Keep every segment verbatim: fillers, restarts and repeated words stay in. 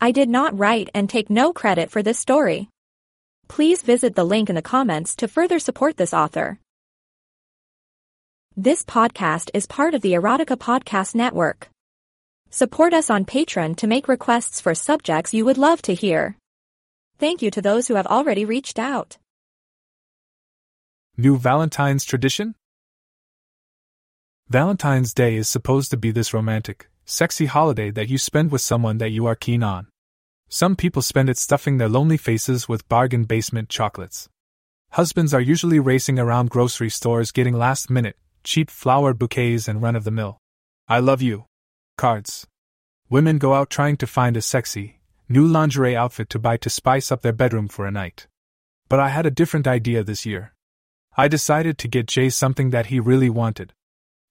I did not write and take no credit for this story. Please visit the link in the comments to further support this author. This podcast is part of the Erotica Podcast Network. Support us on Patreon to make requests for subjects you would love to hear. Thank you to those who have already reached out. New Valentine's tradition? Valentine's Day is supposed to be this romantic, sexy holiday that you spend with someone that you are keen on. Some people spend it stuffing their lonely faces with bargain basement chocolates. Husbands are usually racing around grocery stores getting last-minute, cheap flower bouquets and run-of-the-mill "I love you" cards. Women go out trying to find a sexy, new lingerie outfit to buy to spice up their bedroom for a night. But I had a different idea this year. I decided to get Jay something that he really wanted.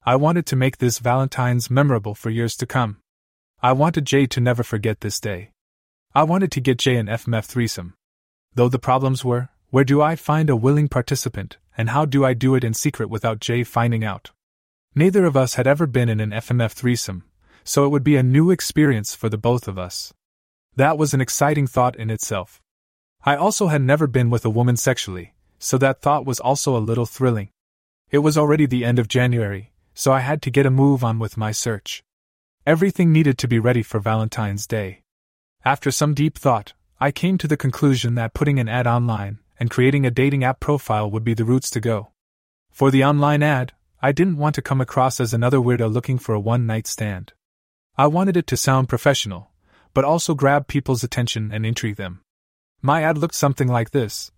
I wanted to make this Valentine's memorable for years to come. I wanted Jay to never forget this day. I wanted to get Jay an F M F threesome. Though the problems were, where do I find a willing participant, and how do I do it in secret without Jay finding out? Neither of us had ever been in an F M F threesome, so it would be a new experience for the both of us. That was an exciting thought in itself. I also had never been with a woman sexually, so that thought was also a little thrilling. It was already the end of January, so I had to get a move on with my search. Everything needed to be ready for Valentine's Day. After some deep thought, I came to the conclusion that putting an ad online and creating a dating app profile would be the routes to go. For the online ad, I didn't want to come across as another weirdo looking for a one-night stand. I wanted it to sound professional, but also grab people's attention and intrigue them. My ad looked something like this: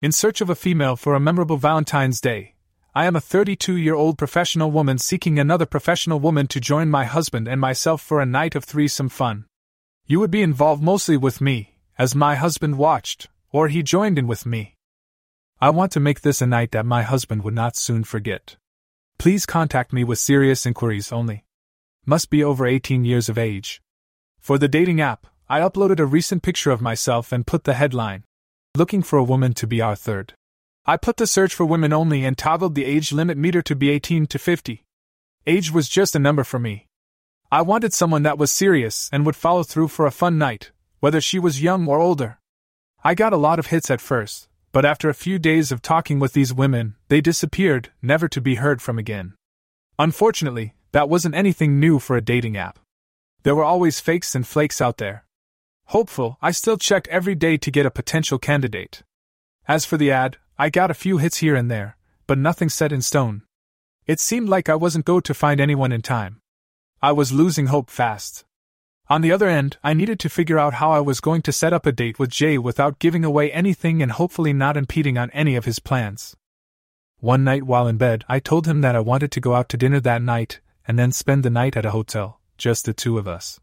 "In search of a female for a memorable Valentine's Day, I am a thirty-two-year-old professional woman seeking another professional woman to join my husband and myself for a night of threesome fun. You would be involved mostly with me, as my husband watched, or he joined in with me. I want to make this a night that my husband would not soon forget. Please contact me with serious inquiries only. Must be over eighteen years of age." For the dating app, I uploaded a recent picture of myself and put the headline, "Looking for a woman to be our third." I put the search for women only and toggled the age limit meter to be eighteen to fifty. Age was just a number for me. I wanted someone that was serious and would follow through for a fun night, whether she was young or older. I got a lot of hits at first, but after a few days of talking with these women, they disappeared, never to be heard from again. Unfortunately, that wasn't anything new for a dating app. There were always fakes and flakes out there. Hopeful, I still checked every day to get a potential candidate. As for the ad, I got a few hits here and there, but nothing set in stone. It seemed like I wasn't going to find anyone in time. I was losing hope fast. On the other end, I needed to figure out how I was going to set up a date with Jay without giving away anything and hopefully not impeding on any of his plans. One night while in bed, I told him that I wanted to go out to dinner that night, and then spend the night at a hotel, just the two of us.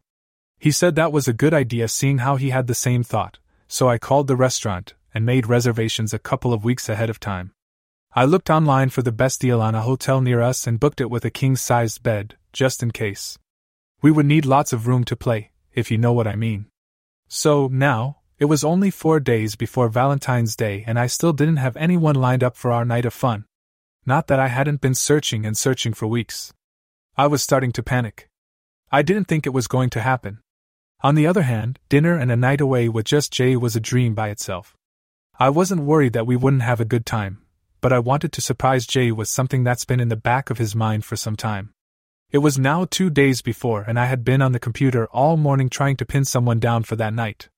He said that was a good idea seeing how he had the same thought, so I called the restaurant and made reservations a couple of weeks ahead of time. I looked online for the best deal on a hotel near us and booked it with a king-sized bed, just in case. We would need lots of room to play, if you know what I mean. So, now, it was only four days before Valentine's Day and I still didn't have anyone lined up for our night of fun. Not that I hadn't been searching and searching for weeks. I was starting to panic. I didn't think it was going to happen. On the other hand, dinner and a night away with just Jay was a dream by itself. I wasn't worried that we wouldn't have a good time, but I wanted to surprise Jay with something that's been in the back of his mind for some time. It was now two days before and I had been on the computer all morning trying to pin someone down for that night.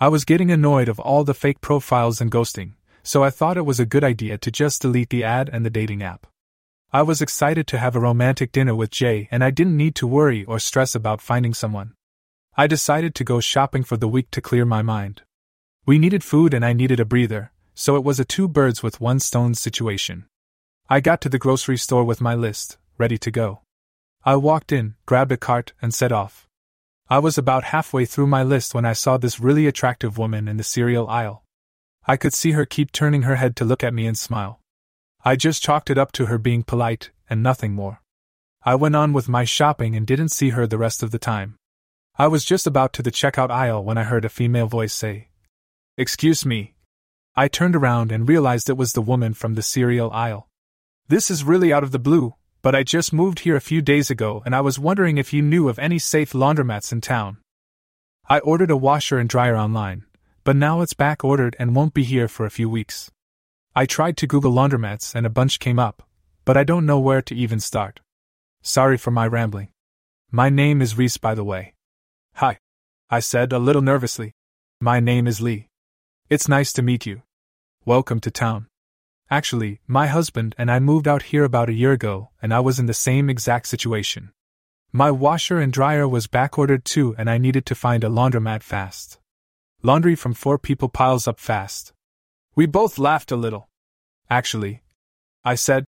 I was getting annoyed of all the fake profiles and ghosting, so I thought it was a good idea to just delete the ad and the dating app. I was excited to have a romantic dinner with Jay and I didn't need to worry or stress about finding someone. I decided to go shopping for the week to clear my mind. We needed food and I needed a breather, so it was a two birds with one stone situation. I got to the grocery store with my list, ready to go. I walked in, grabbed a cart, and set off. I was about halfway through my list when I saw this really attractive woman in the cereal aisle. I could see her keep turning her head to look at me and smile. I just chalked it up to her being polite, and nothing more. I went on with my shopping and didn't see her the rest of the time. I was just about to the checkout aisle when I heard a female voice say, "Excuse me." I turned around and realized it was the woman from the cereal aisle. "This is really out of the blue, but I just moved here a few days ago and I was wondering if you knew of any safe laundromats in town. I ordered a washer and dryer online, but now it's back ordered and won't be here for a few weeks. I tried to Google laundromats and a bunch came up, but I don't know where to even start. Sorry for my rambling. My name is Reese, by the way." "Hi," I said a little nervously. "My name is Leigh. It's nice to meet you. Welcome to town. Actually, my husband and I moved out here about a year ago, and I was in the same exact situation. My washer and dryer was backordered too, and I needed to find a laundromat fast. Laundry from four people piles up fast." We both laughed a little. "Actually," I said,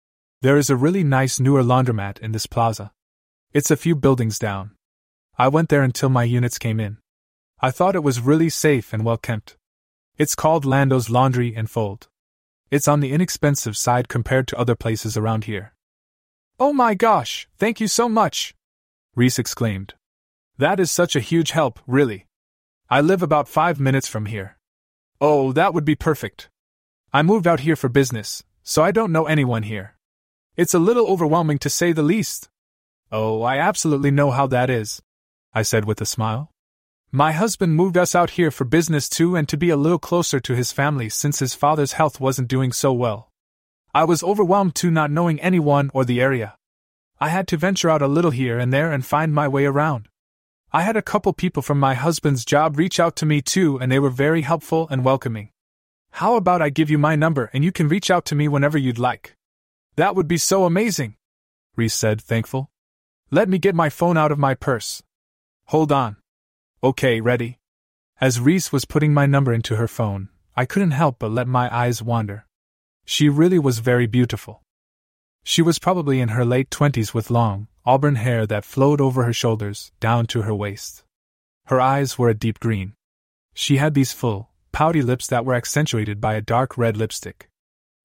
"there is a really nice newer laundromat in this plaza. It's a few buildings down. I went there until my units came in. I thought it was really safe and well kept. It's called Lando's Laundry and Fold. It's on the inexpensive side compared to other places around here." "Oh my gosh, thank you so much!" Reese exclaimed. "That is such a huge help, really. I live about five minutes from here. Oh, that would be perfect. I moved out here for business, so I don't know anyone here. It's a little overwhelming to say the least." "Oh, I absolutely know how that is," I said with a smile. "My husband moved us out here for business too, and to be a little closer to his family since his father's health wasn't doing so well. I was overwhelmed too, not knowing anyone or the area. I had to venture out a little here and there and find my way around. I had a couple people from my husband's job reach out to me too, and they were very helpful and welcoming. How about I give you my number and you can reach out to me whenever you'd like?" "That would be so amazing," Reese said, thankful. "Let me get my phone out of my purse. Hold on." "Okay, ready?" As Reese was putting my number into her phone, I couldn't help but let my eyes wander. She really was very beautiful. She was probably in her late twenties with long, auburn hair that flowed over her shoulders, down to her waist. Her eyes were a deep green. She had these full, pouty lips that were accentuated by a dark red lipstick.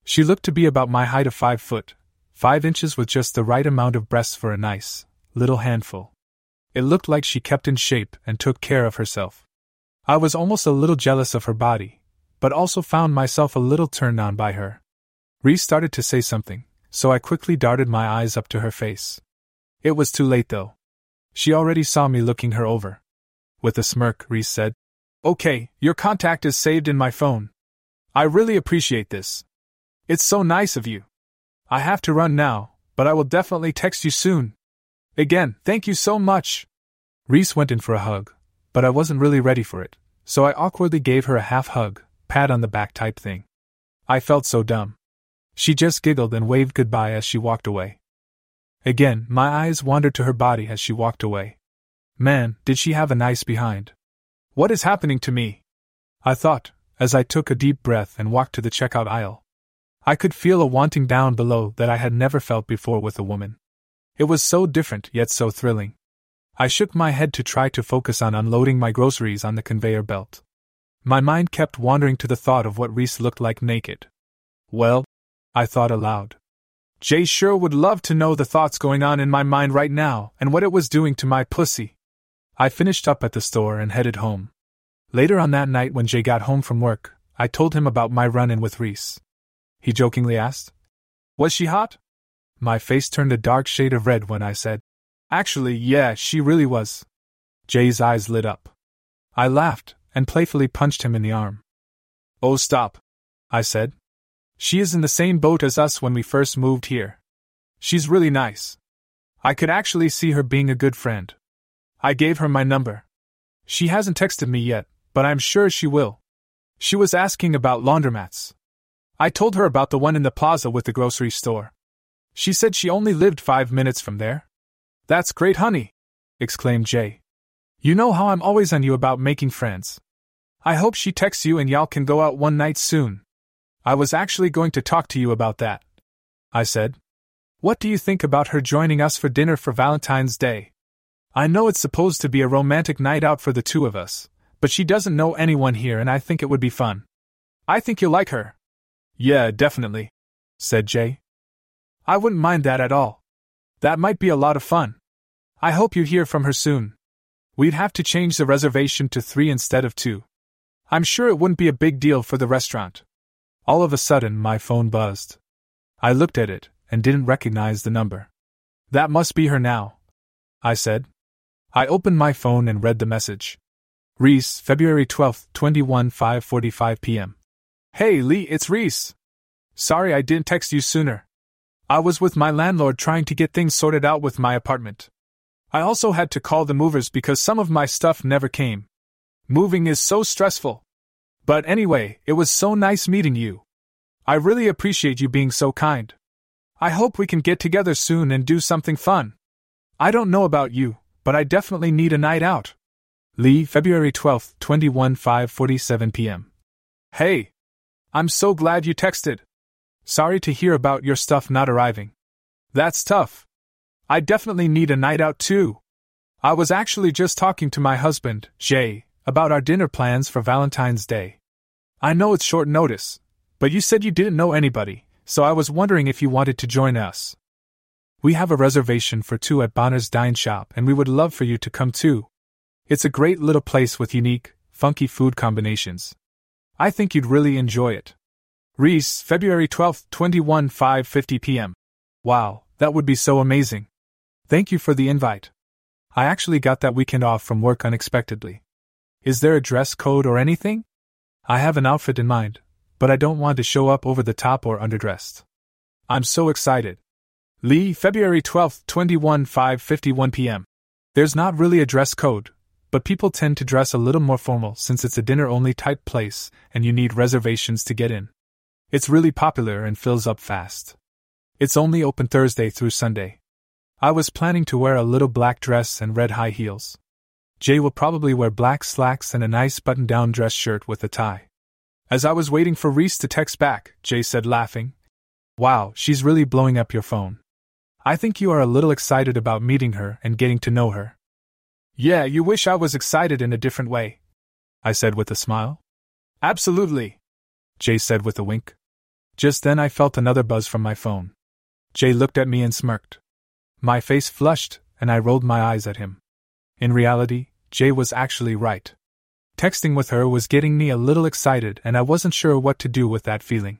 She looked to be about my height of five foot, five inches with just the right amount of breasts for a nice, little handful. It looked like she kept in shape and took care of herself. I was almost a little jealous of her body, but also found myself a little turned on by her. Reese started to say something, so I quickly darted my eyes up to her face. It was too late though. She already saw me looking her over. With a smirk, Reese said, "Okay, your contact is saved in my phone. I really appreciate this. It's so nice of you. I have to run now, but I will definitely text you soon. Again, thank you so much." Reese went in for a hug, but I wasn't really ready for it, so I awkwardly gave her a half-hug, pat-on-the-back type thing. I felt so dumb. She just giggled and waved goodbye as she walked away. Again, my eyes wandered to her body as she walked away. Man, did she have a nice behind. What is happening to me? I thought, as I took a deep breath and walked to the checkout aisle. I could feel a wanting down below that I had never felt before with a woman. It was so different yet so thrilling. I shook my head to try to focus on unloading my groceries on the conveyor belt. My mind kept wandering to the thought of what Reese looked like naked. Well, I thought aloud. Jay sure would love to know the thoughts going on in my mind right now and what it was doing to my pussy. I finished up at the store and headed home. Later on that night when Jay got home from work, I told him about my run-in with Reese. He jokingly asked, "Was she hot?" My face turned a dark shade of red when I said, "Actually, yeah, she really was." Jay's eyes lit up. I laughed and playfully punched him in the arm. "Oh, stop," I said. "She is in the same boat as us when we first moved here. She's really nice. I could actually see her being a good friend. I gave her my number. She hasn't texted me yet, but I'm sure she will. She was asking about laundromats. I told her about the one in the plaza with the grocery store. She said she only lived five minutes from there." "That's great, honey!" exclaimed Jay. "You know how I'm always on you about making friends. I hope she texts you and y'all can go out one night soon. I was actually going to talk to you about that," I said. "What do you think about her joining us for dinner for Valentine's Day? I know it's supposed to be a romantic night out for the two of us, but she doesn't know anyone here and I think it would be fun. I think you'll like her." "Yeah, definitely," said Jay. "I wouldn't mind that at all. That might be a lot of fun. I hope you hear from her soon. We'd have to change the reservation to three instead of two. I'm sure it wouldn't be a big deal for the restaurant." All of a sudden my phone buzzed. I looked at it and didn't recognize the number. "That must be her now," I said. I opened my phone and read the message. Reese, February twelfth, twenty-one, five forty-five p.m. "Hey Leigh, it's Reese. Sorry I didn't text you sooner. I was with my landlord trying to get things sorted out with my apartment. I also had to call the movers because some of my stuff never came. Moving is so stressful. But anyway, it was so nice meeting you. I really appreciate you being so kind. I hope we can get together soon and do something fun. I don't know about you, but I definitely need a night out." Leigh, February twelfth, twenty-one, five forty-seven p.m. "Hey. I'm so glad you texted. Sorry to hear about your stuff not arriving. That's tough. I definitely need a night out too. I was actually just talking to my husband, Jay, about our dinner plans for Valentine's Day. I know it's short notice, but you said you didn't know anybody, so I was wondering if you wanted to join us. We have a reservation for two at Bonner's Dine Shop and we would love for you to come too. It's a great little place with unique, funky food combinations. I think you'd really enjoy it." Reese, February twelfth, twenty-one, five fifty p.m. "Wow, that would be so amazing. Thank you for the invite. I actually got that weekend off from work unexpectedly. Is there a dress code or anything? I have an outfit in mind, but I don't want to show up over the top or underdressed. I'm so excited." Leigh, February twelfth, twenty-one, five fifty-one p.m. "There's not really a dress code, but people tend to dress a little more formal since it's a dinner-only type place and you need reservations to get in. It's really popular and fills up fast. It's only open Thursday through Sunday. I was planning to wear a little black dress and red high heels. Jay will probably wear black slacks and a nice button-down dress shirt with a tie." As I was waiting for Reese to text back, Jay said, laughing, "Wow, she's really blowing up your phone. I think you are a little excited about meeting her and getting to know her." "Yeah, you wish I was excited in a different way," I said with a smile. "Absolutely," Jay said with a wink. Just then I felt another buzz from my phone. Jay looked at me and smirked. My face flushed, and I rolled my eyes at him. In reality, Jay was actually right. Texting with her was getting me a little excited and I wasn't sure what to do with that feeling.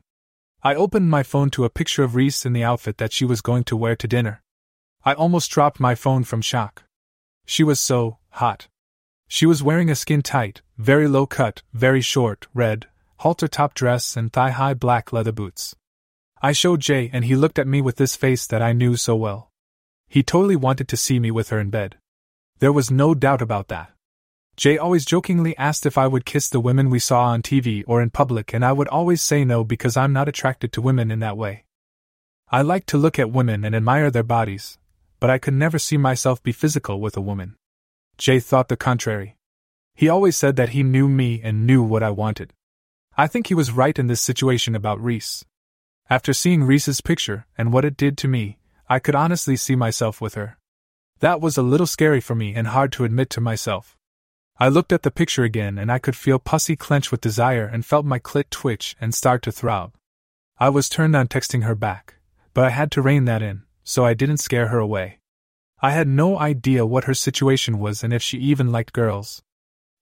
I opened my phone to a picture of Reese in the outfit that she was going to wear to dinner. I almost dropped my phone from shock. She was so hot. She was wearing a skin-tight, very low-cut, very short, red, halter-top dress and thigh-high black leather boots. I showed Jay and he looked at me with this face that I knew so well. He totally wanted to see me with her in bed. There was no doubt about that. Jay always jokingly asked if I would kiss the women we saw on T V or in public, and I would always say no because I'm not attracted to women in that way. I like to look at women and admire their bodies, but I could never see myself be physical with a woman. Jay thought the contrary. He always said that he knew me and knew what I wanted. I think he was right in this situation about Reese. After seeing Reese's picture and what it did to me, I could honestly see myself with her. That was a little scary for me and hard to admit to myself. I looked at the picture again and I could feel pussy clench with desire and felt my clit twitch and start to throb. I was turned on texting her back, but I had to rein that in, so I didn't scare her away. I had no idea what her situation was and if she even liked girls.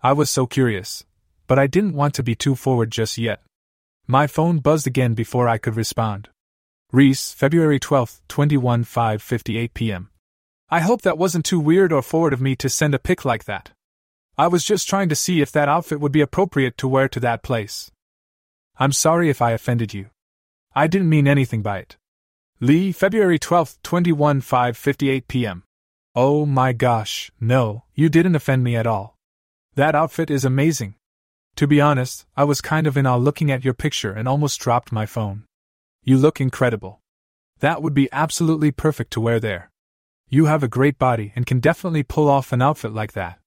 I was so curious, but I didn't want to be too forward just yet. My phone buzzed again before I could respond. Reese, February twelfth, twenty-one, five fifty-eight p.m. "I hope that wasn't too weird or forward of me to send a pic like that. I was just trying to see if that outfit would be appropriate to wear to that place. I'm sorry if I offended you. I didn't mean anything by it." Leigh, February twelfth, twenty-one, five fifty-eight p.m. "Oh my gosh, no, you didn't offend me at all. That outfit is amazing. To be honest, I was kind of in awe looking at your picture and almost dropped my phone. You look incredible. That would be absolutely perfect to wear there. You have a great body and can definitely pull off an outfit like that."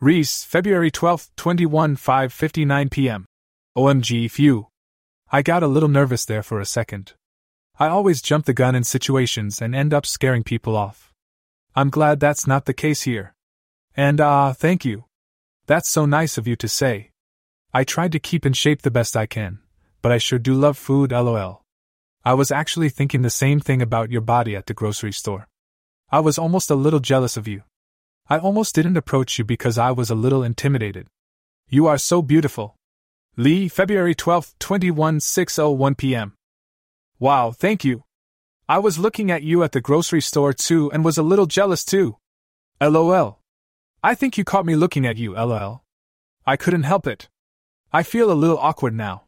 Reese, February twelfth, twenty-one, five fifty-nine p.m. O M G, phew. I got a little nervous there for a second. I always jump the gun in situations and end up scaring people off. I'm glad that's not the case here. And ah, uh, thank you. That's so nice of you to say. I tried to keep in shape the best I can, but I sure do love food, lol. I was actually thinking the same thing about your body at the grocery store. I was almost a little jealous of you. I almost didn't approach you because I was a little intimidated. You are so beautiful. Leigh, February twelfth, twenty-one, six oh one p.m. Wow, thank you. I was looking at you at the grocery store too and was a little jealous too. LOL. I think you caught me looking at you, LOL. I couldn't help it. I feel a little awkward now.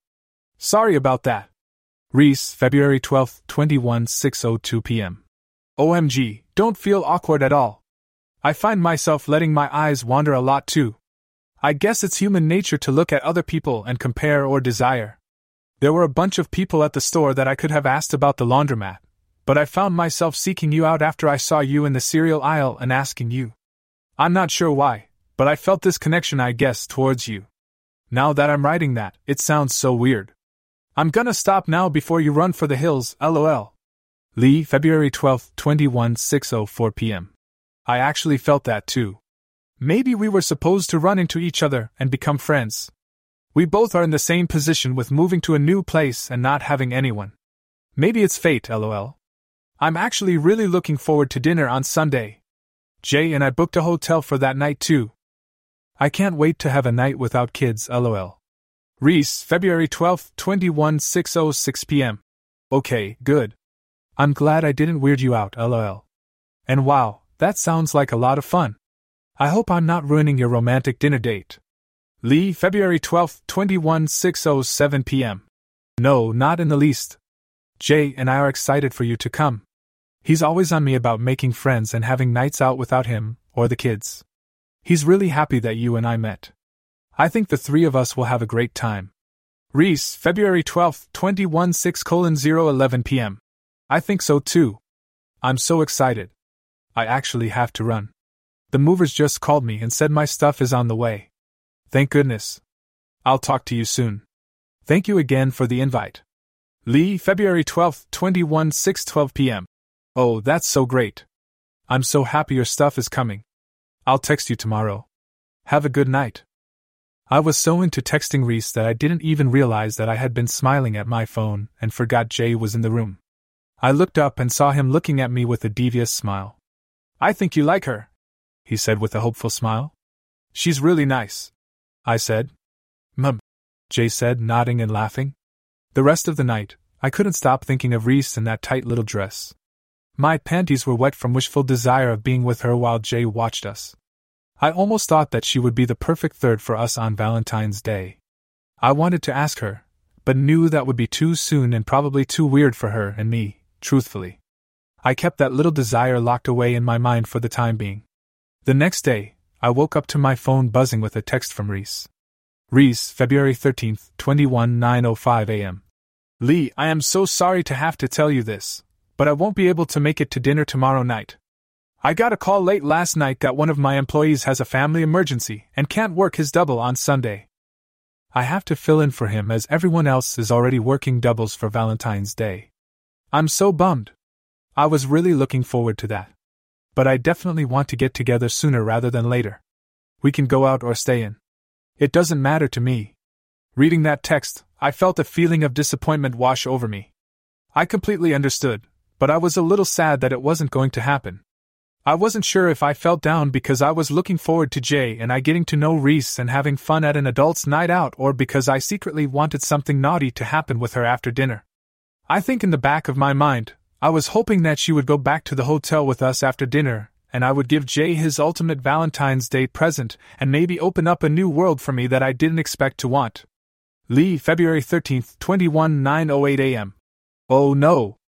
Sorry about that. Reese, February twelfth, twenty-one, six oh two p.m. O M G, don't feel awkward at all. I find myself letting my eyes wander a lot too. I guess it's human nature to look at other people and compare or desire. There were a bunch of people at the store that I could have asked about the laundromat, but I found myself seeking you out after I saw you in the cereal aisle and asking you. I'm not sure why, but I felt this connection, I guess, towards you. Now that I'm writing that, it sounds so weird. I'm gonna stop now before you run for the hills, lol. Leigh, February twelfth, twenty-one, six oh four p.m. I actually felt that too. Maybe we were supposed to run into each other and become friends. We both are in the same position with moving to a new place and not having anyone. Maybe it's fate, lol. I'm actually really looking forward to dinner on Sunday. Jay and I booked a hotel for that night too. I can't wait to have a night without kids, lol. Reese, February twelfth, twenty-one, six oh six p.m. Okay, good. I'm glad I didn't weird you out, lol. And wow, that sounds like a lot of fun. I hope I'm not ruining your romantic dinner date. Leigh, February twelfth, twenty-one, six oh seven p.m. No, not in the least. Jay and I are excited for you to come. He's always on me about making friends and having nights out without him, or the kids. He's really happy that you and I met. I think the three of us will have a great time. Reese, February twelfth, twenty-one, six oh eleven p.m. I think so too. I'm so excited. I actually have to run. The movers just called me and said my stuff is on the way. Thank goodness. I'll talk to you soon. Thank you again for the invite. Leigh, February twelfth, twenty-one, six twelve p.m. Oh, that's so great. I'm so happy your stuff is coming. I'll text you tomorrow. Have a good night. I was so into texting Reese that I didn't even realize that I had been smiling at my phone and forgot Jay was in the room. I looked up and saw him looking at me with a devious smile. I think you like her, he said with a hopeful smile. She's really nice, I said. Mum, Jay said, nodding and laughing. The rest of the night, I couldn't stop thinking of Reese in that tight little dress. My panties were wet from wishful desire of being with her while Jay watched us. I almost thought that she would be the perfect third for us on Valentine's Day. I wanted to ask her, but knew that would be too soon and probably too weird for her and me, truthfully. I kept that little desire locked away in my mind for the time being. The next day, I woke up to my phone buzzing with a text from Reese. Reese, February thirteenth, twenty-one, nine oh five a.m. Leigh, I am so sorry to have to tell you this, but I won't be able to make it to dinner tomorrow night. I got a call late last night that one of my employees has a family emergency and can't work his double on Sunday. I have to fill in for him as everyone else is already working doubles for Valentine's Day. I'm so bummed. I was really looking forward to that. But I definitely want to get together sooner rather than later. We can go out or stay in. It doesn't matter to me. Reading that text, I felt a feeling of disappointment wash over me. I completely understood, but I was a little sad that it wasn't going to happen. I wasn't sure if I felt down because I was looking forward to Jay and I getting to know Reese and having fun at an adult's night out, or because I secretly wanted something naughty to happen with her after dinner. I think in the back of my mind, I was hoping that she would go back to the hotel with us after dinner, and I would give Jay his ultimate Valentine's Day present and maybe open up a new world for me that I didn't expect to want. Leigh, February thirteenth, twenty-one, nine oh eight a.m. Oh no!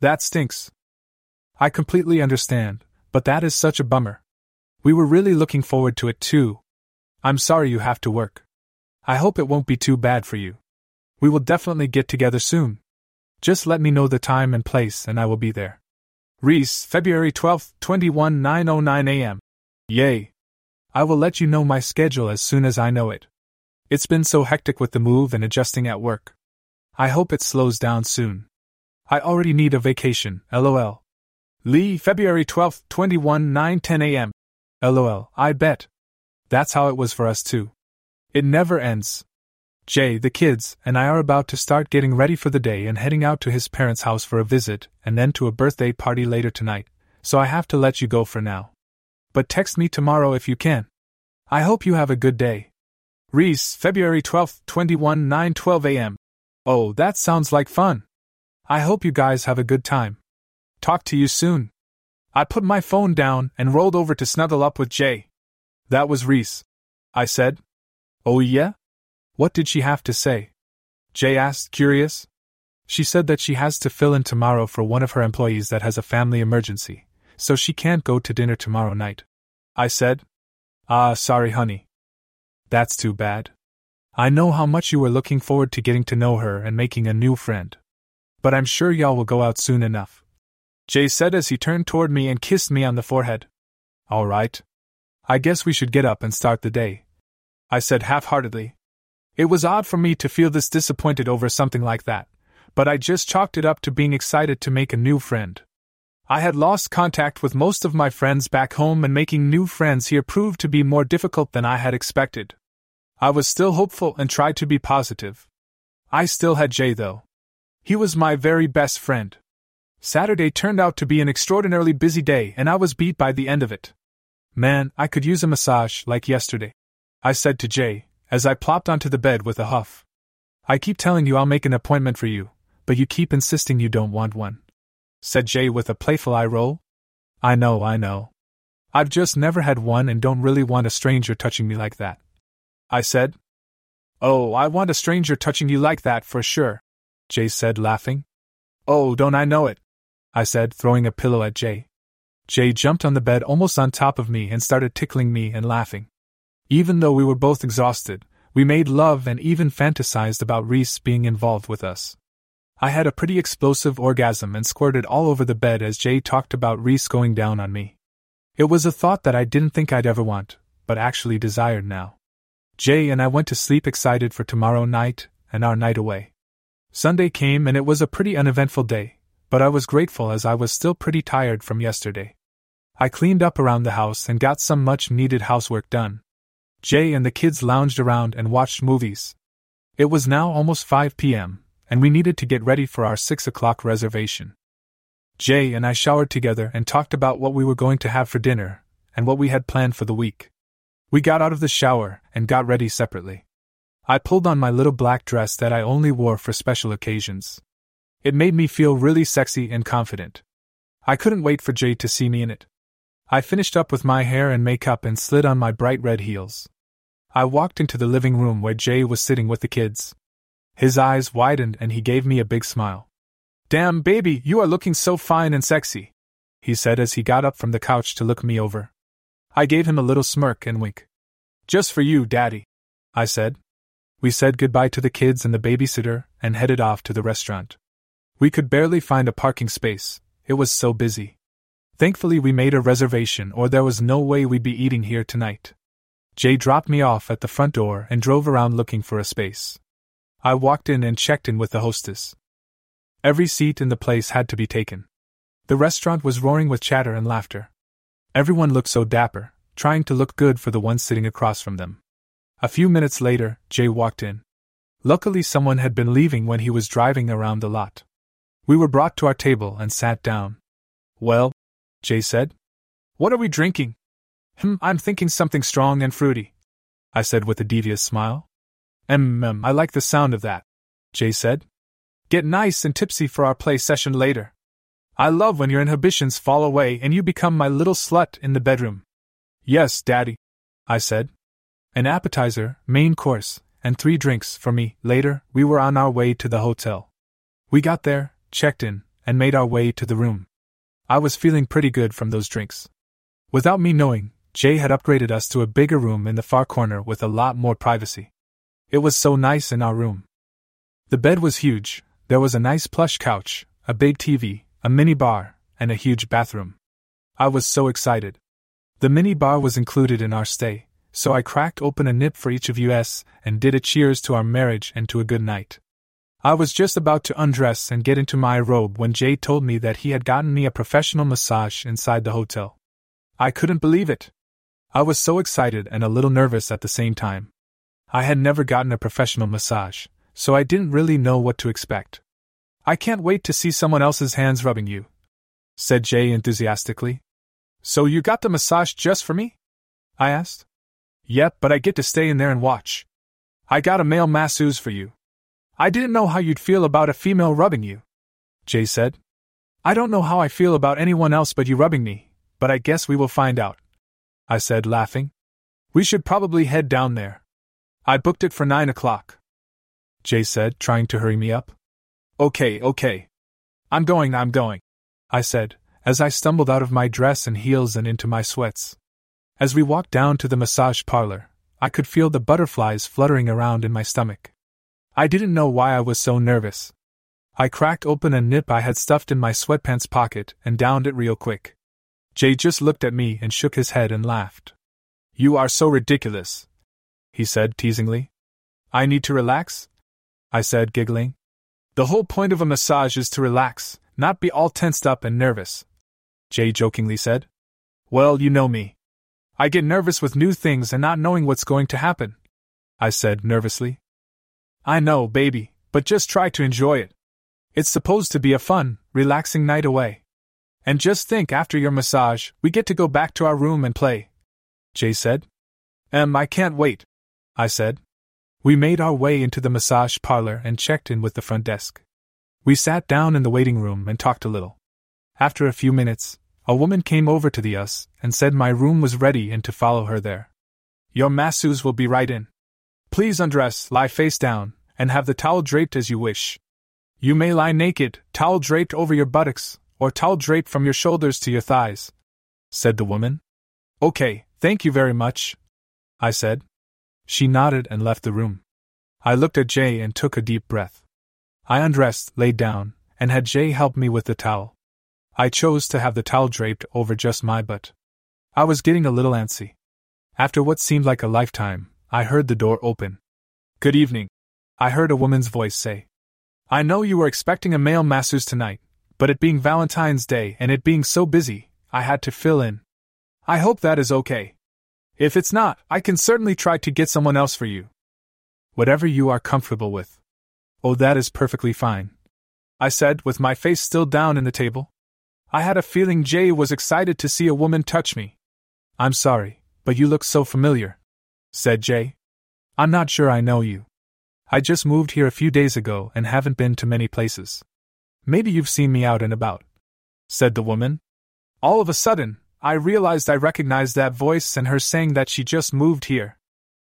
That stinks. I completely understand, but that is such a bummer. We were really looking forward to it too. I'm sorry you have to work. I hope it won't be too bad for you. We will definitely get together soon. Just let me know the time and place and I will be there. Reese, February twelfth, twenty-one, nine oh nine a.m. Yay! I will let you know my schedule as soon as I know it. It's been so hectic with the move and adjusting at work. I hope it slows down soon. I already need a vacation, lol. Leigh, February twelfth, twenty-one, nine ten a.m. L O L, I bet. That's how it was for us too. It never ends. Jay, the kids, and I are about to start getting ready for the day and heading out to his parents' house for a visit and then to a birthday party later tonight, so I have to let you go for now. But text me tomorrow if you can. I hope you have a good day. Reese, February twelfth, twenty-one, nine twelve a.m. Oh, that sounds like fun. I hope you guys have a good time. Talk to you soon. I put my phone down and rolled over to snuggle up with Jay. That was Reese, I said. Oh yeah? What did she have to say? Jay asked, curious. She said that she has to fill in tomorrow for one of her employees that has a family emergency, so she can't go to dinner tomorrow night. I said, Ah, sorry honey. That's too bad. I know how much you were looking forward to getting to know her and making a new friend. But I'm sure y'all will go out soon enough. Jay said as he turned toward me and kissed me on the forehead. All right. I guess we should get up and start the day. I said half-heartedly. It was odd for me to feel this disappointed over something like that, but I just chalked it up to being excited to make a new friend. I had lost contact with most of my friends back home, and making new friends here proved to be more difficult than I had expected. I was still hopeful and tried to be positive. I still had Jay though. He was my very best friend. Saturday turned out to be an extraordinarily busy day, and I was beat by the end of it. Man, I could use a massage like yesterday, I said to Jay, as I plopped onto the bed with a huff. I keep telling you I'll make an appointment for you, but you keep insisting you don't want one, said Jay with a playful eye roll. I know, I know. I've just never had one and don't really want a stranger touching me like that, I said. Oh, I want a stranger touching you like that for sure, Jay said, laughing. Oh, don't I know it, I said, throwing a pillow at Jay. Jay jumped on the bed almost on top of me and started tickling me and laughing. Even though we were both exhausted, we made love and even fantasized about Reese being involved with us. I had a pretty explosive orgasm and squirted all over the bed as Jay talked about Reese going down on me. It was a thought that I didn't think I'd ever want, but actually desired now. Jay and I went to sleep excited for tomorrow night and our night away. Sunday came and it was a pretty uneventful day, but I was grateful as I was still pretty tired from yesterday. I cleaned up around the house and got some much-needed housework done. Jay and the kids lounged around and watched movies. It was now almost five p.m., and we needed to get ready for our six o'clock reservation. Jay and I showered together and talked about what we were going to have for dinner and what we had planned for the week. We got out of the shower and got ready separately. I pulled on my little black dress that I only wore for special occasions. It made me feel really sexy and confident. I couldn't wait for Jay to see me in it. I finished up with my hair and makeup and slid on my bright red heels. I walked into the living room where Jay was sitting with the kids. His eyes widened and he gave me a big smile. Damn, baby, you are looking so fine and sexy, he said as he got up from the couch to look me over. I gave him a little smirk and wink. Just for you, Daddy, I said. We said goodbye to the kids and the babysitter and headed off to the restaurant. We could barely find a parking space, it was so busy. Thankfully we made a reservation or there was no way we'd be eating here tonight. Jay dropped me off at the front door and drove around looking for a space. I walked in and checked in with the hostess. Every seat in the place had to be taken. The restaurant was roaring with chatter and laughter. Everyone looked so dapper, trying to look good for the one sitting across from them. A few minutes later, Jay walked in. Luckily someone had been leaving when he was driving around the lot. We were brought to our table and sat down. Well, Jay said. What are we drinking? Hmm, I'm thinking something strong and fruity, I said with a devious smile. Mm, I like the sound of that, Jay said. Get nice and tipsy for our play session later. I love when your inhibitions fall away and you become my little slut in the bedroom. Yes, Daddy, I said. An appetizer, main course, and three drinks for me. Later, we were on our way to the hotel. We got there, checked in, and made our way to the room. I was feeling pretty good from those drinks. Without me knowing, Jay had upgraded us to a bigger room in the far corner with a lot more privacy. It was so nice in our room. The bed was huge, there was a nice plush couch, a big T V, a minibar, and a huge bathroom. I was so excited. The minibar was included in our stay. So I cracked open a nip for each of us and did a cheers to our marriage and to a good night. I was just about to undress and get into my robe when Jay told me that he had gotten me a professional massage inside the hotel. I couldn't believe it. I was so excited and a little nervous at the same time. I had never gotten a professional massage, so I didn't really know what to expect. I can't wait to see someone else's hands rubbing you, said Jay enthusiastically. So you got the massage just for me? I asked. Yep, but I get to stay in there and watch. I got a male masseuse for you. I didn't know how you'd feel about a female rubbing you, Jay said. I don't know how I feel about anyone else but you rubbing me, but I guess we will find out, I said, laughing. We should probably head down there. I booked it for nine o'clock, Jay said, trying to hurry me up. Okay, okay. I'm going, I'm going, I said, as I stumbled out of my dress and heels and into my sweats. As we walked down to the massage parlor, I could feel the butterflies fluttering around in my stomach. I didn't know why I was so nervous. I cracked open a nip I had stuffed in my sweatpants pocket and downed it real quick. Jay just looked at me and shook his head and laughed. You are so ridiculous, he said teasingly. I need to relax, I said, giggling. The whole point of a massage is to relax, not be all tensed up and nervous, Jay jokingly said. Well, you know me. I get nervous with new things and not knowing what's going to happen, I said nervously. I know, baby, but just try to enjoy it. It's supposed to be a fun, relaxing night away. And just think, after your massage, we get to go back to our room and play, Jay said. Um, I can't wait, I said. We made our way into the massage parlor and checked in with the front desk. We sat down in the waiting room and talked a little. After a few minutes, a woman came over to the us and said my room was ready and to follow her there. Your masseuse will be right in. Please undress, lie face down, and have the towel draped as you wish. You may lie naked, towel draped over your buttocks, or towel draped from your shoulders to your thighs, said the woman. Okay, thank you very much, I said. She nodded and left the room. I looked at Jay and took a deep breath. I undressed, laid down, and had Jay help me with the towel. I chose to have the towel draped over just my butt. I was getting a little antsy. After what seemed like a lifetime, I heard the door open. Good evening, I heard a woman's voice say. I know you were expecting a male masseuse tonight, but it being Valentine's Day and it being so busy, I had to fill in. I hope that is okay. If it's not, I can certainly try to get someone else for you. Whatever you are comfortable with. Oh, that is perfectly fine, I said, with my face still down in the table. I had a feeling Jay was excited to see a woman touch me. I'm sorry, but you look so familiar, said Jay. I'm not sure I know you. I just moved here a few days ago and haven't been to many places. Maybe you've seen me out and about, said the woman. All of a sudden, I realized I recognized that voice and her saying that she just moved here.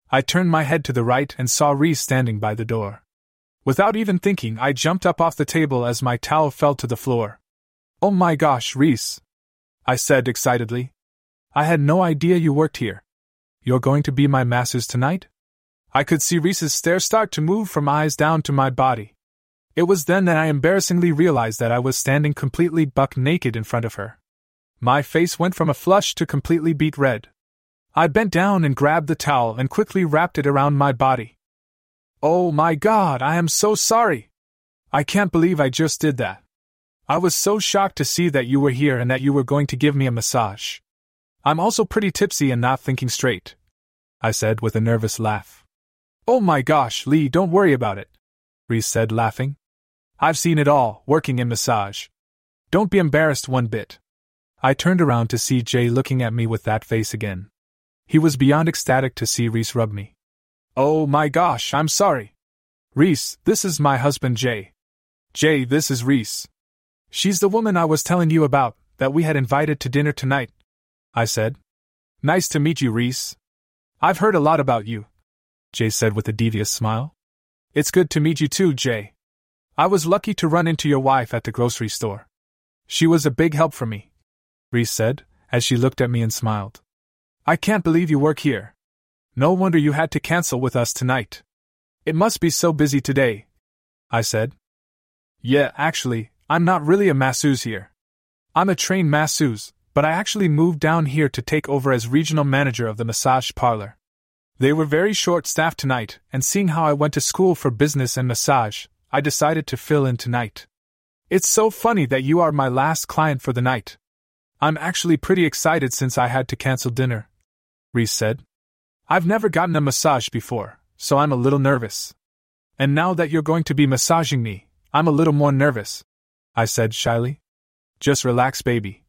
I turned my head to the right and saw Reese standing by the door. Without even thinking, I jumped up off the table as my towel fell to the floor. Oh my gosh, Reese, I said excitedly. I had no idea you worked here. You're going to be my masseuse tonight? I could see Reese's stare start to move from eyes down to my body. It was then that I embarrassingly realized that I was standing completely buck naked in front of her. My face went from a flush to completely beet red. I bent down and grabbed the towel and quickly wrapped it around my body. Oh my God, I am so sorry. I can't believe I just did that. I was so shocked to see that you were here and that you were going to give me a massage. I'm also pretty tipsy and not thinking straight, I said with a nervous laugh. Oh my gosh, Leigh, don't worry about it, Reese said, laughing. I've seen it all, working in massage. Don't be embarrassed one bit. I turned around to see Jay looking at me with that face again. He was beyond ecstatic to see Reese rub me. Oh my gosh, I'm sorry. Reese, this is my husband Jay. Jay, this is Reese. She's the woman I was telling you about, that we had invited to dinner tonight, I said. Nice to meet you, Reese. I've heard a lot about you, Jay said with a devious smile. It's good to meet you too, Jay. I was lucky to run into your wife at the grocery store. She was a big help for me, Reese said, as she looked at me and smiled. I can't believe you work here. No wonder you had to cancel with us tonight. It must be so busy today, I said. Yeah, actually, I'm not really a masseuse here. I'm a trained masseuse, but I actually moved down here to take over as regional manager of the massage parlor. They were very short-staffed tonight, and seeing how I went to school for business and massage, I decided to fill in tonight. It's so funny that you are my last client for the night. I'm actually pretty excited since I had to cancel dinner, Reese said. I've never gotten a massage before, so I'm a little nervous. And now that you're going to be massaging me, I'm a little more nervous, I said shyly. Just relax, baby,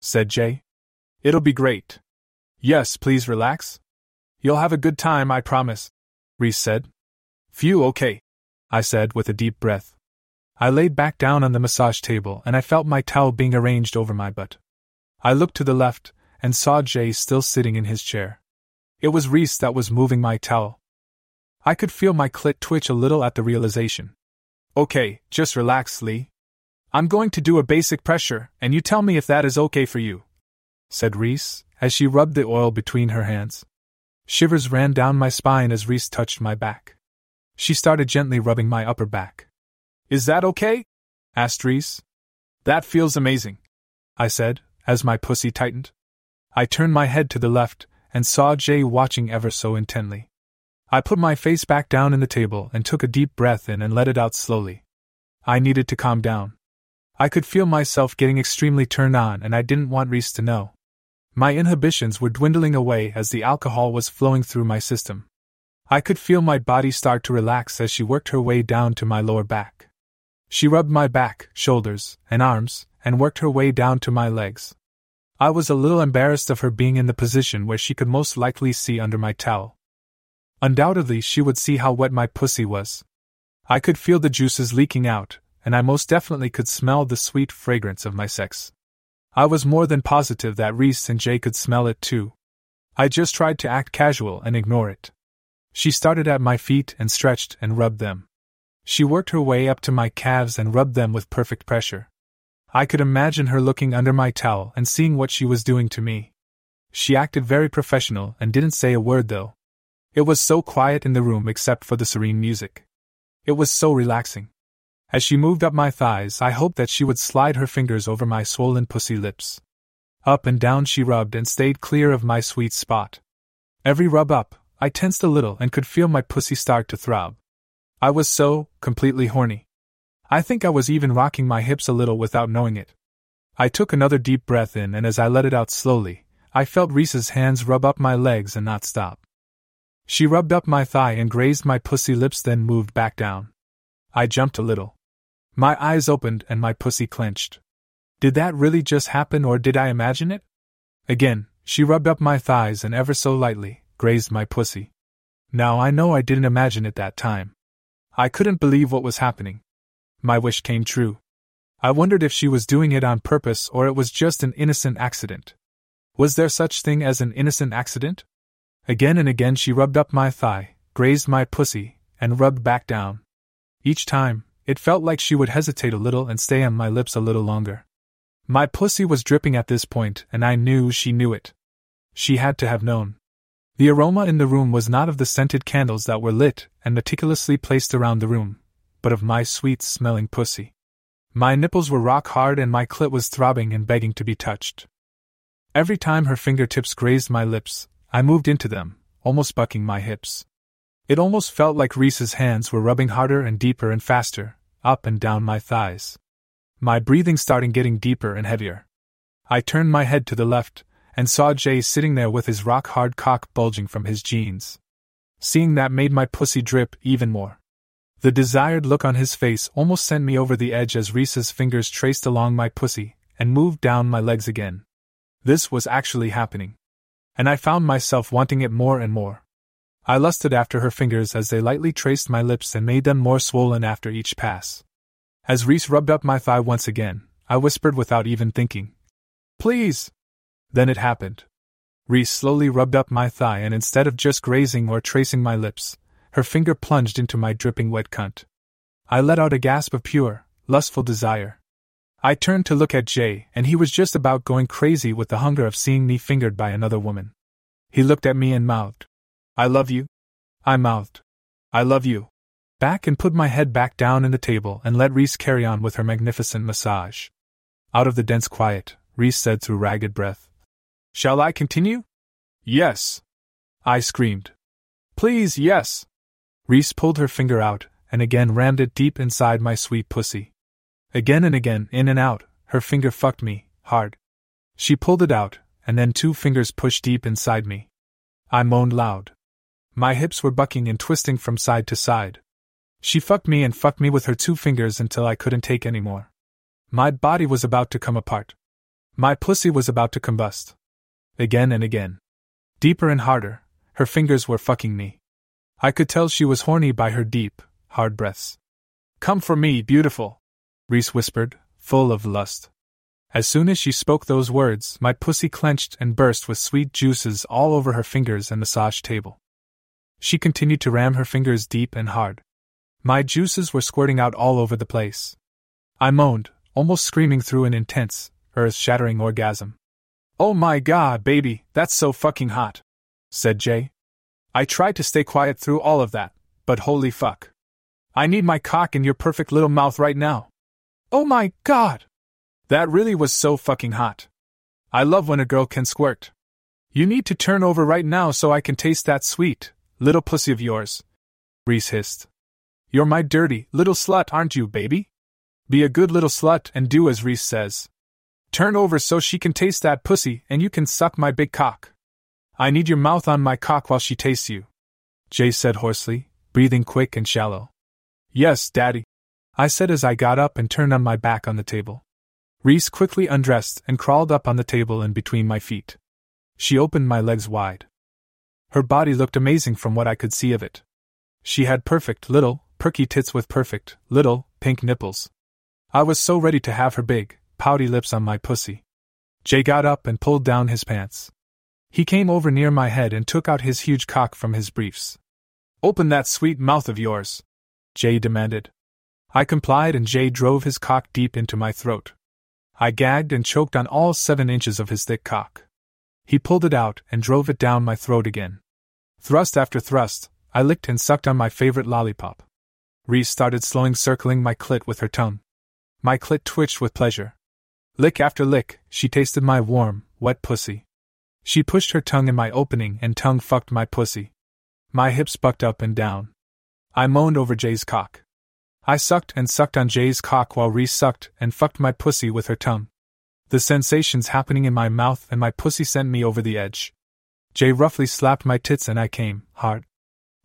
said Jay. It'll be great. Yes, please relax. You'll have a good time, I promise, Reese said. Phew, okay, I said with a deep breath. I laid back down on the massage table and I felt my towel being arranged over my butt. I looked to the left and saw Jay still sitting in his chair. It was Reese that was moving my towel. I could feel my clit twitch a little at the realization. Okay, just relax, Leigh. I'm going to do a basic pressure, and you tell me if that is okay for you, said Reese, as she rubbed the oil between her hands. Shivers ran down my spine as Reese touched my back. She started gently rubbing my upper back. Is that okay? Asked Reese. That feels amazing, I said, as my pussy tightened. I turned my head to the left and saw Jay watching ever so intently. I put my face back down in the table and took a deep breath in and let it out slowly. I needed to calm down. I could feel myself getting extremely turned on and I didn't want Reese to know. My inhibitions were dwindling away as the alcohol was flowing through my system. I could feel my body start to relax as she worked her way down to my lower back. She rubbed my back, shoulders, and arms, and worked her way down to my legs. I was a little embarrassed of her being in the position where she could most likely see under my towel. Undoubtedly she would see how wet my pussy was. I could feel the juices leaking out, and I most definitely could smell the sweet fragrance of my sex. I was more than positive that Reese and Jay could smell it too. I just tried to act casual and ignore it. She started at my feet and stretched and rubbed them. She worked her way up to my calves and rubbed them with perfect pressure. I could imagine her looking under my towel and seeing what she was doing to me. She acted very professional and didn't say a word though. It was so quiet in the room except for the serene music. It was so relaxing. As she moved up my thighs, I hoped that she would slide her fingers over my swollen pussy lips. Up and down she rubbed and stayed clear of my sweet spot. Every rub up, I tensed a little and could feel my pussy start to throb. I was so completely horny. I think I was even rocking my hips a little without knowing it. I took another deep breath in, and as I let it out slowly, I felt Reese's hands rub up my legs and not stop. She rubbed up my thigh and grazed my pussy lips, then moved back down. I jumped a little. My eyes opened and my pussy clenched. Did that really just happen, or did I imagine it? Again, she rubbed up my thighs and ever so lightly grazed my pussy. Now I know I didn't imagine it that time. I couldn't believe what was happening. My wish came true. I wondered if she was doing it on purpose or it was just an innocent accident. Was there such thing as an innocent accident? Again and again she rubbed up my thigh, grazed my pussy, and rubbed back down. Each time, it felt like she would hesitate a little and stay on my lips a little longer. My pussy was dripping at this point, and I knew she knew it. She had to have known. The aroma in the room was not of the scented candles that were lit and meticulously placed around the room, but of my sweet-smelling pussy. My nipples were rock-hard and my clit was throbbing and begging to be touched. Every time her fingertips grazed my lips, I moved into them, almost bucking my hips. It almost felt like Reese's hands were rubbing harder and deeper and faster, up and down my thighs. My breathing started getting deeper and heavier. I turned my head to the left and saw Jay sitting there with his rock-hard cock bulging from his jeans. Seeing that made my pussy drip even more. The desired look on his face almost sent me over the edge as Reese's fingers traced along my pussy and moved down my legs again. This was actually happening. And I found myself wanting it more and more. I lusted after her fingers as they lightly traced my lips and made them more swollen after each pass. As Reese rubbed up my thigh once again, I whispered without even thinking, "Please!" Then it happened. Reese slowly rubbed up my thigh and instead of just grazing or tracing my lips, her finger plunged into my dripping wet cunt. I let out a gasp of pure, lustful desire. I turned to look at Jay, and he was just about going crazy with the hunger of seeing me fingered by another woman. He looked at me and mouthed, "I love you." I mouthed, "I love you," back and put my head back down in the table and let Reese carry on with her magnificent massage. Out of the dense quiet, Reese said through ragged breath, "Shall I continue?" "Yes," I screamed. "Please, yes." Reese pulled her finger out, and again rammed it deep inside my sweet pussy. Again and again, in and out, her finger fucked me, hard. She pulled it out, and then two fingers pushed deep inside me. I moaned loud. My hips were bucking and twisting from side to side. She fucked me and fucked me with her two fingers until I couldn't take any more. My body was about to come apart. My pussy was about to combust. Again and again. Deeper and harder, her fingers were fucking me. I could tell she was horny by her deep, hard breaths. "Come for me, beautiful," Reese whispered, full of lust. As soon as she spoke those words, my pussy clenched and burst with sweet juices all over her fingers and massage table. She continued to ram her fingers deep and hard. My juices were squirting out all over the place. I moaned, almost screaming through an intense, earth-shattering orgasm. "Oh my God, baby, that's so fucking hot," said Jay. I tried to stay quiet through all of that, but holy fuck. I need my cock in your perfect little mouth right now. "Oh my God! That really was so fucking hot. I love when a girl can squirt. You need to turn over right now so I can taste that sweet, little pussy of yours," Reese hissed. "You're my dirty, little slut, aren't you, baby? Be a good little slut and do as Reese says. Turn over so she can taste that pussy and you can suck my big cock. I need your mouth on my cock while she tastes you," Jay said hoarsely, breathing quick and shallow. "Yes, Daddy," I said as I got up and turned on my back on the table. Reese quickly undressed and crawled up on the table and between my feet. She opened my legs wide. Her body looked amazing from what I could see of it. She had perfect little, perky tits with perfect, little, pink nipples. I was so ready to have her big, pouty lips on my pussy. Jay got up and pulled down his pants. He came over near my head and took out his huge cock from his briefs. "Open that sweet mouth of yours," Jay demanded. I complied and Jay drove his cock deep into my throat. I gagged and choked on all seven inches of his thick cock. He pulled it out and drove it down my throat again. Thrust after thrust, I licked and sucked on my favorite lollipop. Reese started slowly circling my clit with her tongue. My clit twitched with pleasure. Lick after lick, she tasted my warm, wet pussy. She pushed her tongue in my opening and tongue fucked my pussy. My hips bucked up and down. I moaned over Jay's cock. I sucked and sucked on Jay's cock while Reese sucked and fucked my pussy with her tongue. The sensations happening in my mouth and my pussy sent me over the edge. Jay roughly slapped my tits and I came hard.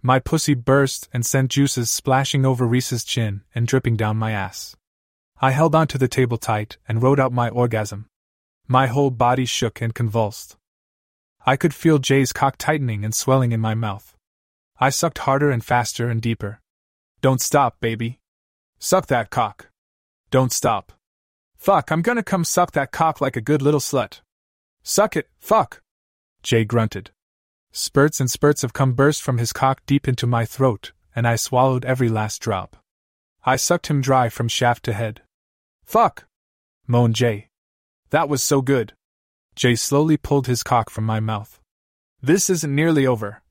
My pussy burst and sent juices splashing over Reese's chin and dripping down my ass. I held onto the table tight and rode out my orgasm. My whole body shook and convulsed. I could feel Jay's cock tightening and swelling in my mouth. I sucked harder and faster and deeper. "Don't stop, baby. Suck that cock. Don't stop. Fuck, I'm gonna come suck that cock like a good little slut. Suck it, fuck," Jay grunted. Spurts and spurts of cum burst from his cock deep into my throat, and I swallowed every last drop. I sucked him dry from shaft to head. "Fuck," moaned Jay. "That was so good." Jay slowly pulled his cock from my mouth. "This isn't nearly over,"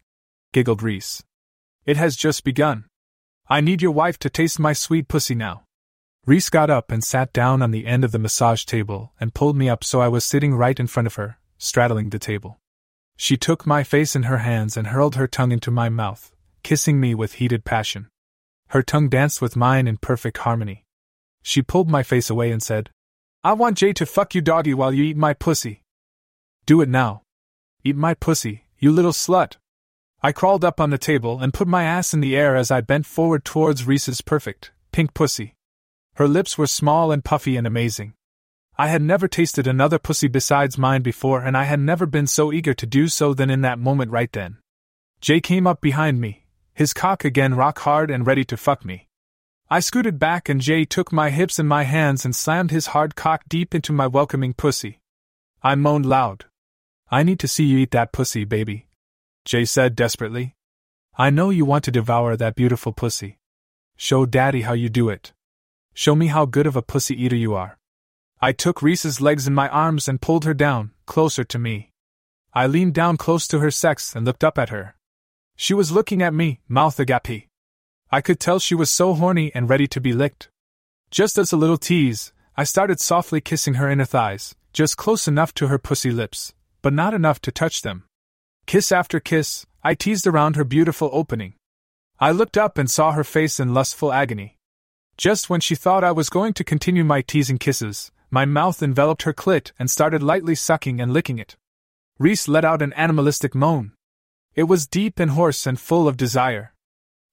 giggled Reese. "It has just begun. I need your wife to taste my sweet pussy now." Reese got up and sat down on the end of the massage table and pulled me up so I was sitting right in front of her, straddling the table. She took my face in her hands and hurled her tongue into my mouth, kissing me with heated passion. Her tongue danced with mine in perfect harmony. She pulled my face away and said, "I want Jay to fuck you, doggy, while you eat my pussy. Do it now. Eat my pussy, you little slut." I crawled up on the table and put my ass in the air as I bent forward towards Reese's perfect, pink pussy. Her lips were small and puffy and amazing. I had never tasted another pussy besides mine before, and I had never been so eager to do so than in that moment right then. Jay came up behind me, his cock again rock hard and ready to fuck me. I scooted back and Jay took my hips in my hands and slammed his hard cock deep into my welcoming pussy. I moaned loud. "I need to see you eat that pussy, baby," Jay said desperately. "I know you want to devour that beautiful pussy. Show Daddy how you do it. Show me how good of a pussy eater you are." I took Reese's legs in my arms and pulled her down, closer to me. I leaned down close to her sex and looked up at her. She was looking at me, mouth agape. I could tell she was so horny and ready to be licked. Just as a little tease, I started softly kissing her inner thighs, just close enough to her pussy lips, but not enough to touch them. Kiss after kiss, I teased around her beautiful opening. I looked up and saw her face in lustful agony. Just when she thought I was going to continue my teasing kisses, my mouth enveloped her clit and started lightly sucking and licking it. Reese let out an animalistic moan. It was deep and hoarse and full of desire.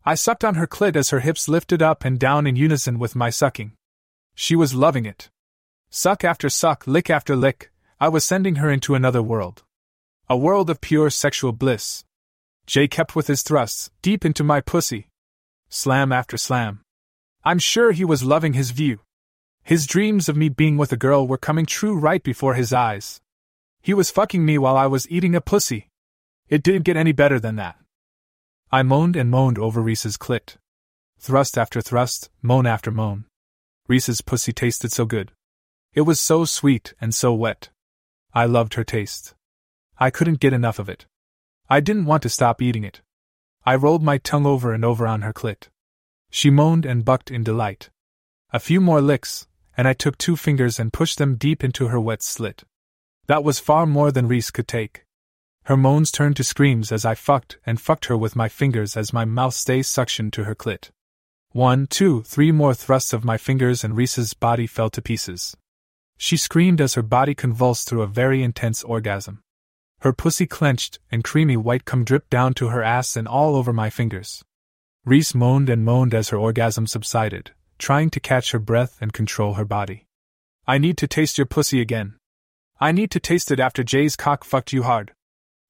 I sucked on her clit as her hips lifted up and down in unison with my sucking. She was loving it. Suck after suck, lick after lick, I was sending her into another world. A world of pure sexual bliss. Jay kept with his thrusts, deep into my pussy. Slam after slam. I'm sure he was loving his view. His dreams of me being with a girl were coming true right before his eyes. He was fucking me while I was eating a pussy. It didn't get any better than that. I moaned and moaned over Reese's clit. Thrust after thrust, moan after moan. Reese's pussy tasted so good. It was so sweet and so wet. I loved her taste. I couldn't get enough of it. I didn't want to stop eating it. I rolled my tongue over and over on her clit. She moaned and bucked in delight. A few more licks, and I took two fingers and pushed them deep into her wet slit. That was far more than Reese could take. Her moans turned to screams as I fucked and fucked her with my fingers as my mouth stay suctioned to her clit. One, two, three more thrusts of my fingers and Reese's body fell to pieces. She screamed as her body convulsed through a very intense orgasm. Her pussy clenched, and creamy white cum dripped down to her ass and all over my fingers. Reese moaned and moaned as her orgasm subsided, trying to catch her breath and control her body. I need to taste your pussy again. I need to taste it after Jay's cock fucked you hard.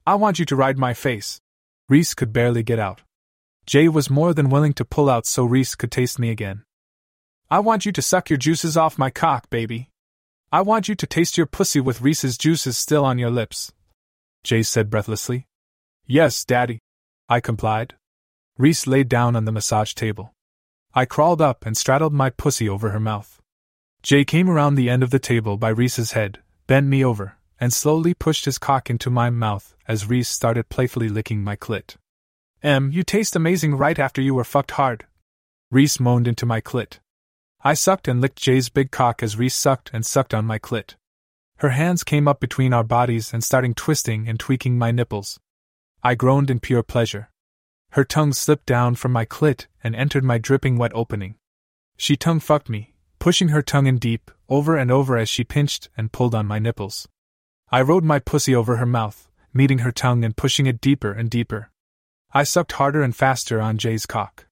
I want you to ride my face. Reese could barely get out. Jay was more than willing to pull out so Reese could taste me again. I want you to suck your juices off my cock, baby. I want you to taste your pussy with Reese's juices still on your lips. Jay said breathlessly. Yes, Daddy. I complied. Reese lay down on the massage table. I crawled up and straddled my pussy over her mouth. Jay came around the end of the table by Reese's head, bent me over, and slowly pushed his cock into my mouth as Reese started playfully licking my clit. Em, you taste amazing right after you were fucked hard. Reese moaned into my clit. I sucked and licked Jay's big cock as Reese sucked and sucked on my clit. Her hands came up between our bodies and started twisting and tweaking my nipples. I groaned in pure pleasure. Her tongue slipped down from my clit and entered my dripping wet opening. She tongue fucked me, pushing her tongue in deep, over and over as she pinched and pulled on my nipples. I rode my pussy over her mouth, meeting her tongue and pushing it deeper and deeper. I sucked harder and faster on Jay's cock.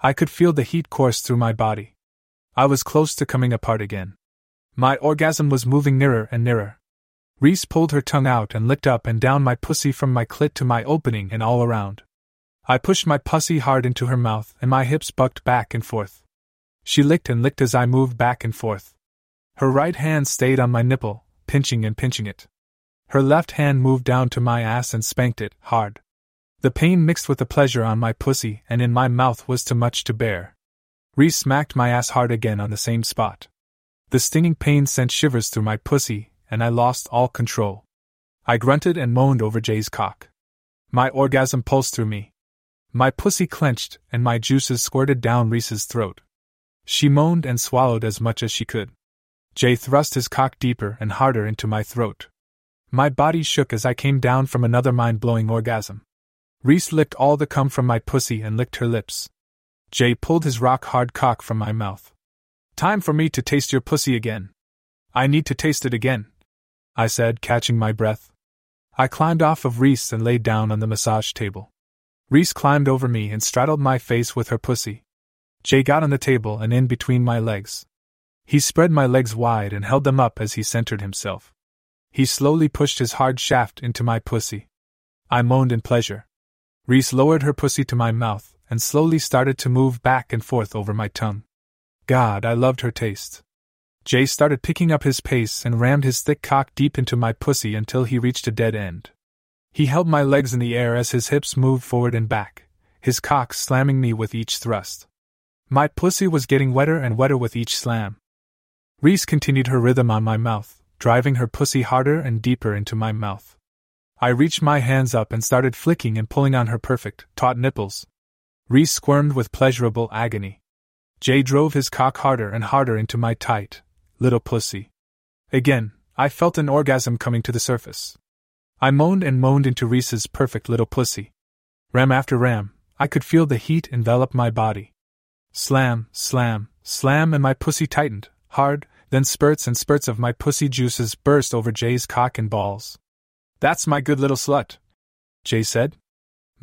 I could feel the heat course through my body. I was close to coming apart again. My orgasm was moving nearer and nearer. Reese pulled her tongue out and licked up and down my pussy from my clit to my opening and all around. I pushed my pussy hard into her mouth and my hips bucked back and forth. She licked and licked as I moved back and forth. Her right hand stayed on my nipple, pinching and pinching it. Her left hand moved down to my ass and spanked it, hard. The pain mixed with the pleasure on my pussy and in my mouth was too much to bear. Reese smacked my ass hard again on the same spot. The stinging pain sent shivers through my pussy, and I lost all control. I grunted and moaned over Jay's cock. My orgasm pulsed through me. My pussy clenched, and my juices squirted down Reese's throat. She moaned and swallowed as much as she could. Jay thrust his cock deeper and harder into my throat. My body shook as I came down from another mind-blowing orgasm. Reese licked all the cum from my pussy and licked her lips. Jay pulled his rock-hard cock from my mouth. Time for me to taste your pussy again. I need to taste it again, I said, catching my breath. I climbed off of Reese and lay down on the massage table. Reese climbed over me and straddled my face with her pussy. Jay got on the table and in between my legs. He spread my legs wide and held them up as he centered himself. He slowly pushed his hard shaft into my pussy. I moaned in pleasure. Reese lowered her pussy to my mouth and slowly started to move back and forth over my tongue. God, I loved her taste. Jay started picking up his pace and rammed his thick cock deep into my pussy until he reached a dead end. He held my legs in the air as his hips moved forward and back, his cock slamming me with each thrust. My pussy was getting wetter and wetter with each slam. Reese continued her rhythm on my mouth, driving her pussy harder and deeper into my mouth. I reached my hands up and started flicking and pulling on her perfect, taut nipples. Reese squirmed with pleasurable agony. Jay drove his cock harder and harder into my tight, little pussy. Again, I felt an orgasm coming to the surface. I moaned and moaned into Reese's perfect little pussy. Ram after ram, I could feel the heat envelop my body. Slam, slam, slam, and my pussy tightened, hard, then spurts and spurts of my pussy juices burst over Jay's cock and balls. That's my good little slut, Jay said,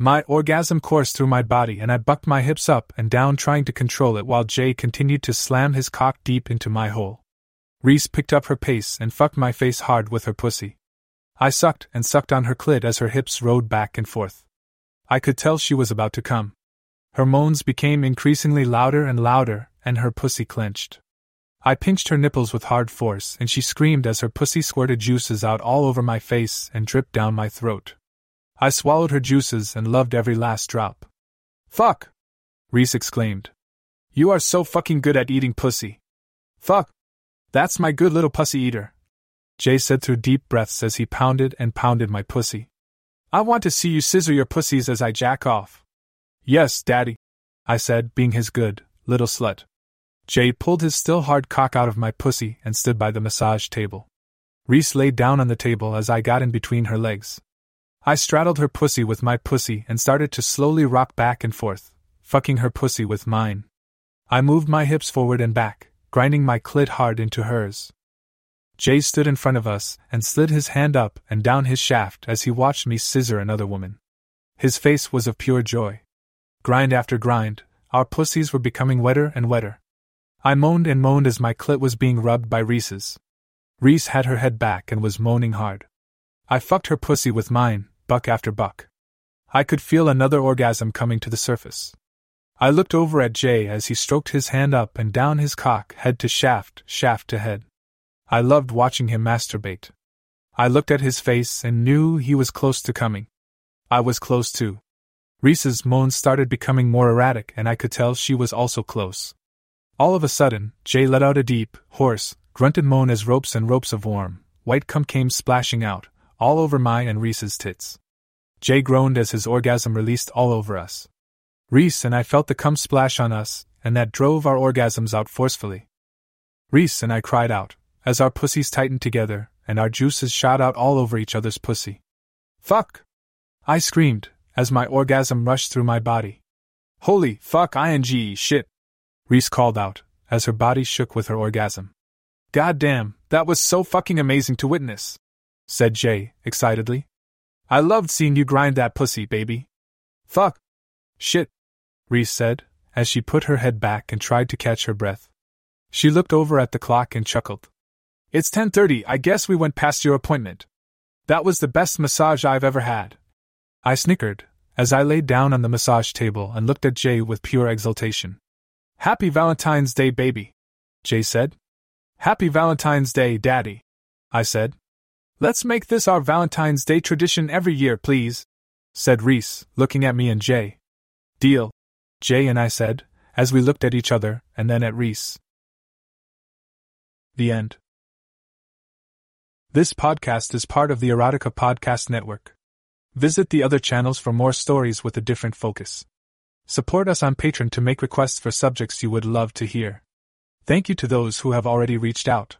My orgasm coursed through my body and I bucked my hips up and down trying to control it while Jay continued to slam his cock deep into my hole. Reese picked up her pace and fucked my face hard with her pussy. I sucked and sucked on her clit as her hips rode back and forth. I could tell she was about to come. Her moans became increasingly louder and louder, and her pussy clenched. I pinched her nipples with hard force and she screamed as her pussy squirted juices out all over my face and dripped down my throat. I swallowed her juices and loved every last drop. Fuck! Reese exclaimed. You are so fucking good at eating pussy. Fuck! That's my good little pussy eater, Jay said through deep breaths as he pounded and pounded my pussy. I want to see you scissor your pussies as I jack off. Yes, daddy, I said, being his good little slut. Jay pulled his still hard cock out of my pussy and stood by the massage table. Reese lay down on the table as I got in between her legs. I straddled her pussy with my pussy and started to slowly rock back and forth, fucking her pussy with mine. I moved my hips forward and back, grinding my clit hard into hers. Jay stood in front of us and slid his hand up and down his shaft as he watched me scissor another woman. His face was of pure joy. Grind after grind, our pussies were becoming wetter and wetter. I moaned and moaned as my clit was being rubbed by Reese's. Reese had her head back and was moaning hard. I fucked her pussy with mine, buck after buck. I could feel another orgasm coming to the surface. I looked over at Jay as he stroked his hand up and down his cock, head to shaft, shaft to head. I loved watching him masturbate. I looked at his face and knew he was close to coming. I was close too. Reese's moans started becoming more erratic and I could tell she was also close. All of a sudden, Jay let out a deep, hoarse, grunted moan as ropes and ropes of warm, white cum came splashing out, all over my and Reese's tits. Jay groaned as his orgasm released all over us. Reese and I felt the cum splash on us, and that drove our orgasms out forcefully. Reese and I cried out, as our pussies tightened together, and our juices shot out all over each other's pussy. Fuck! I screamed, as my orgasm rushed through my body. Holy fuck ing shit! Reese called out, as her body shook with her orgasm. God damn, that was so fucking amazing to witness, said Jay, excitedly. I loved seeing you grind that pussy, baby. Fuck. Shit, Reese said, as she put her head back and tried to catch her breath. She looked over at the clock and chuckled. It's ten thirty, I guess we went past your appointment. That was the best massage I've ever had. I snickered, as I lay down on the massage table and looked at Jay with pure exultation. Happy Valentine's Day, baby, Jay said. Happy Valentine's Day, daddy, I said. Let's make this our Valentine's Day tradition every year, please, said Reese, looking at me and Jay. Deal, Jay and I said, as we looked at each other and then at Reese. The end. This podcast is part of the Erotica Podcast Network. Visit the other channels for more stories with a different focus. Support us on Patreon to make requests for subjects you would love to hear. Thank you to those who have already reached out.